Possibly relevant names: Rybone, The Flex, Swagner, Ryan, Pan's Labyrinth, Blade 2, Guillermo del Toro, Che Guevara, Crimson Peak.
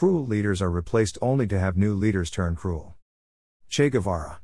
Cruel leaders are replaced only to have new leaders turn cruel. Che Guevara.